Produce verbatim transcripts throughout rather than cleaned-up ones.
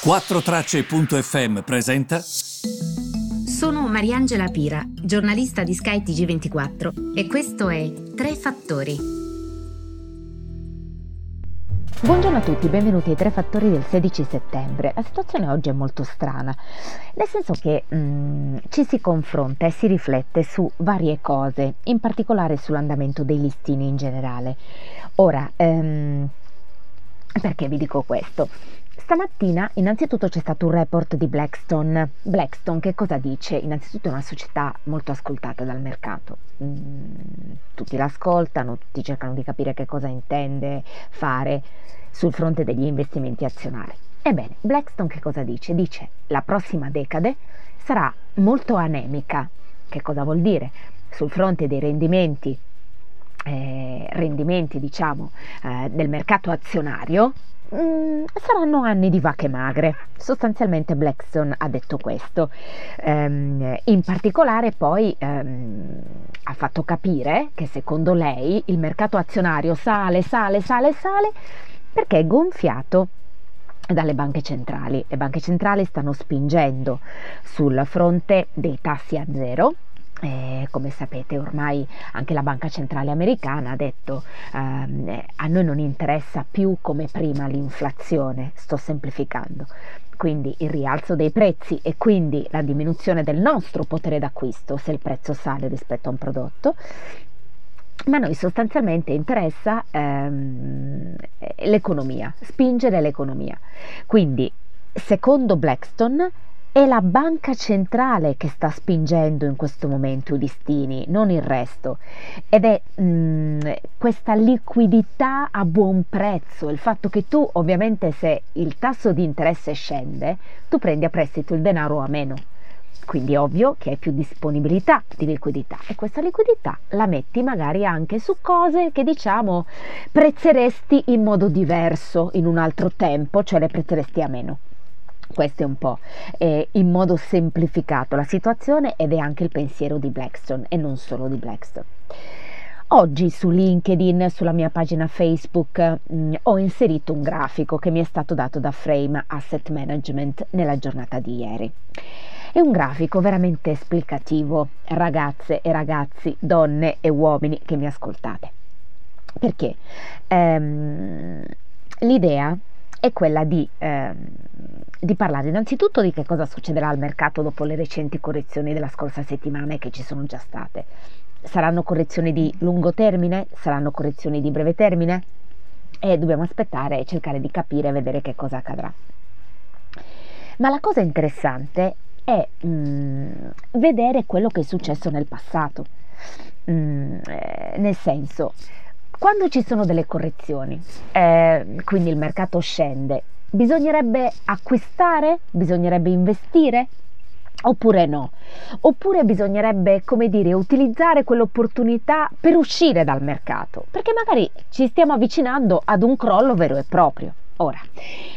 Quattrotracce punto effe emme presenta. Sono Mariangela Pira, giornalista di Sky T G ventiquattro, e questo è Tre Fattori. Buongiorno a tutti, benvenuti ai Tre Fattori del sedici settembre. La situazione oggi è molto strana, nel senso che mh, ci si confronta e si riflette su varie cose, in particolare sull'andamento dei listini in generale. Ora, ehm, perché vi dico questo? Stamattina innanzitutto c'è stato un report di Blackstone. Blackstone che cosa dice? Innanzitutto è una società molto ascoltata dal mercato, tutti l'ascoltano, tutti cercano di capire che cosa intende fare sul fronte degli investimenti azionari. Ebbene, Blackstone che cosa dice? Dice la prossima decade sarà molto anemica. Che cosa vuol dire? Sul fronte dei rendimenti, eh, rendimenti diciamo eh, del mercato azionario, Mm, saranno anni di vacche magre. Sostanzialmente Blackstone ha detto questo. Ehm, in particolare poi ehm, ha fatto capire che secondo lei il mercato azionario sale, sale, sale, sale perché è gonfiato dalle banche centrali. Le banche centrali stanno spingendo sul fronte dei tassi a zero. Eh, come sapete ormai anche la banca centrale americana ha detto ehm, a noi non interessa più come prima l'inflazione, sto semplificando, quindi il rialzo dei prezzi e quindi la diminuzione del nostro potere d'acquisto se il prezzo sale rispetto a un prodotto, ma noi sostanzialmente interessa ehm, l'economia, spingere l'economia. Quindi secondo Blackstone è la banca centrale che sta spingendo in questo momento i listini, non il resto, ed è mh, questa liquidità a buon prezzo, il fatto che tu ovviamente se il tasso di interesse scende tu prendi a prestito il denaro a meno, quindi è ovvio che hai più disponibilità di liquidità e questa liquidità la metti magari anche su cose che diciamo prezzeresti in modo diverso in un altro tempo, cioè le prezzeresti a meno. Questo è un po' eh, in modo semplificato la situazione ed è anche il pensiero di Blackstone e non solo di Blackstone. Oggi su LinkedIn, sulla mia pagina Facebook, mh, ho inserito un grafico che mi è stato dato da Frame Asset Management nella giornata di ieri. È un grafico veramente esplicativo, ragazze e ragazzi, donne e uomini che mi ascoltate. Perché ehm, l'idea è quella di, eh, di parlare innanzitutto di che cosa succederà al mercato dopo le recenti correzioni della scorsa settimana e che ci sono già state. Saranno correzioni di lungo termine? Saranno correzioni di breve termine? E dobbiamo aspettare e cercare di capire e vedere che cosa accadrà. Ma la cosa interessante è mh, vedere quello che è successo nel passato. Mh, nel senso, quando ci sono delle correzioni, eh, quindi il mercato scende, bisognerebbe acquistare, bisognerebbe investire oppure no? Oppure bisognerebbe, come dire, utilizzare quell'opportunità per uscire dal mercato, perché magari ci stiamo avvicinando ad un crollo vero e proprio. Ora,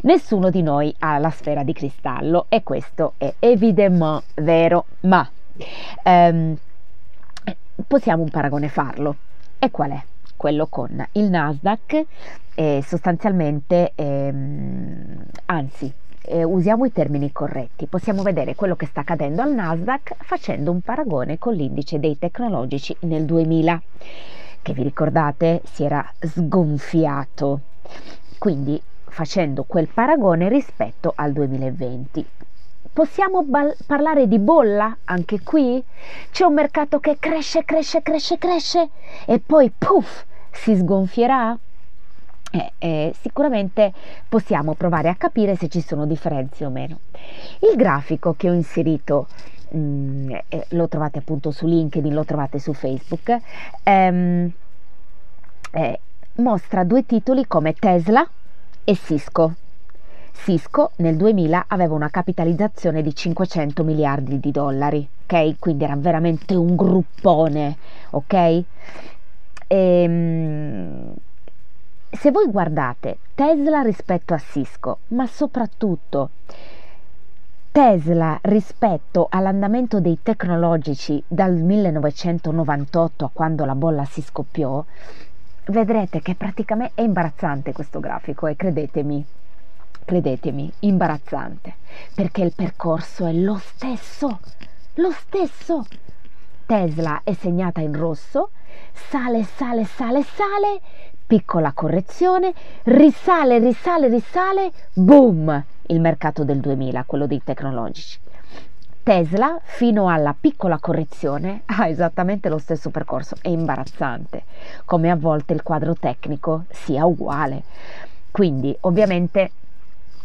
nessuno di noi ha la sfera di cristallo e questo è evidentemente vero, ma ehm, possiamo un paragone farlo. E qual è? Quello con il Nasdaq, eh, sostanzialmente, ehm, anzi, eh, usiamo i termini corretti, possiamo vedere quello che sta accadendo al Nasdaq facendo un paragone con l'indice dei tecnologici nel duemila, che vi ricordate si era sgonfiato, quindi facendo quel paragone rispetto al duemilaventi. Possiamo bal- parlare di bolla anche qui? C'è un mercato che cresce, cresce, cresce, cresce e poi puff! Si sgonfierà? Eh, eh, sicuramente possiamo provare a capire se ci sono differenze o meno. Il grafico che ho inserito mh, eh, lo trovate appunto su LinkedIn, lo trovate su Facebook, ehm, eh, mostra due titoli come Tesla e Cisco. Cisco nel duemila aveva una capitalizzazione di cinquecento miliardi di dollari, ok? Quindi era veramente un gruppone, ok? Ehm, se voi guardate Tesla rispetto a Cisco, ma soprattutto Tesla rispetto all'andamento dei tecnologici dal millenovecentonovantotto a quando la bolla si scoppiò, vedrete che praticamente è imbarazzante questo grafico e credetemi. credetemi, imbarazzante, perché il percorso è lo stesso, lo stesso. Tesla è segnata in rosso, sale, sale, sale, sale, piccola correzione, risale, risale, risale, boom, il mercato del duemila, quello dei tecnologici. Tesla, fino alla piccola correzione, ha esattamente lo stesso percorso. È imbarazzante come a volte il quadro tecnico sia uguale. Quindi, ovviamente,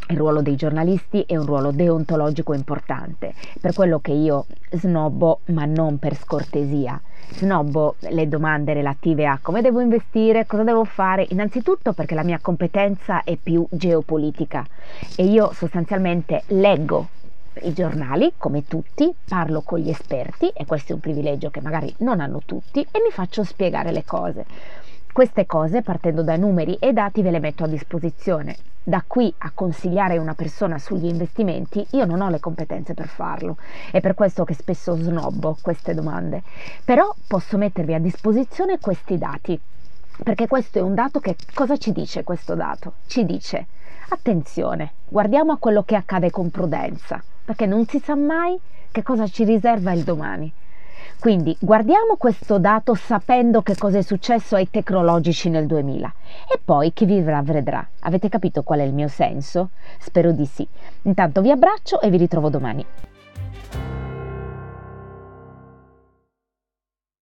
il ruolo dei giornalisti è un ruolo deontologico importante, per quello che io snobbo, ma non per scortesia. Snobbo le domande relative a come devo investire, cosa devo fare, innanzitutto perché la mia competenza è più geopolitica e io sostanzialmente leggo i giornali come tutti, parlo con gli esperti, e questo è un privilegio che magari non hanno tutti, e mi faccio spiegare le cose. Queste cose, partendo da numeri e dati, ve le metto a disposizione. Da qui a consigliare una persona sugli investimenti, io non ho le competenze per farlo. È per questo che spesso snobbo queste domande. Però posso mettervi a disposizione questi dati, perché questo è un dato che... Cosa ci dice questo dato? Ci dice, attenzione, guardiamo a quello che accade con prudenza, perché non si sa mai che cosa ci riserva il domani. Quindi guardiamo questo dato sapendo che cosa è successo ai tecnologici nel duemila, e poi chi vivrà vedrà. Avete capito qual è il mio senso? Spero di sì. Intanto vi abbraccio e vi ritrovo domani.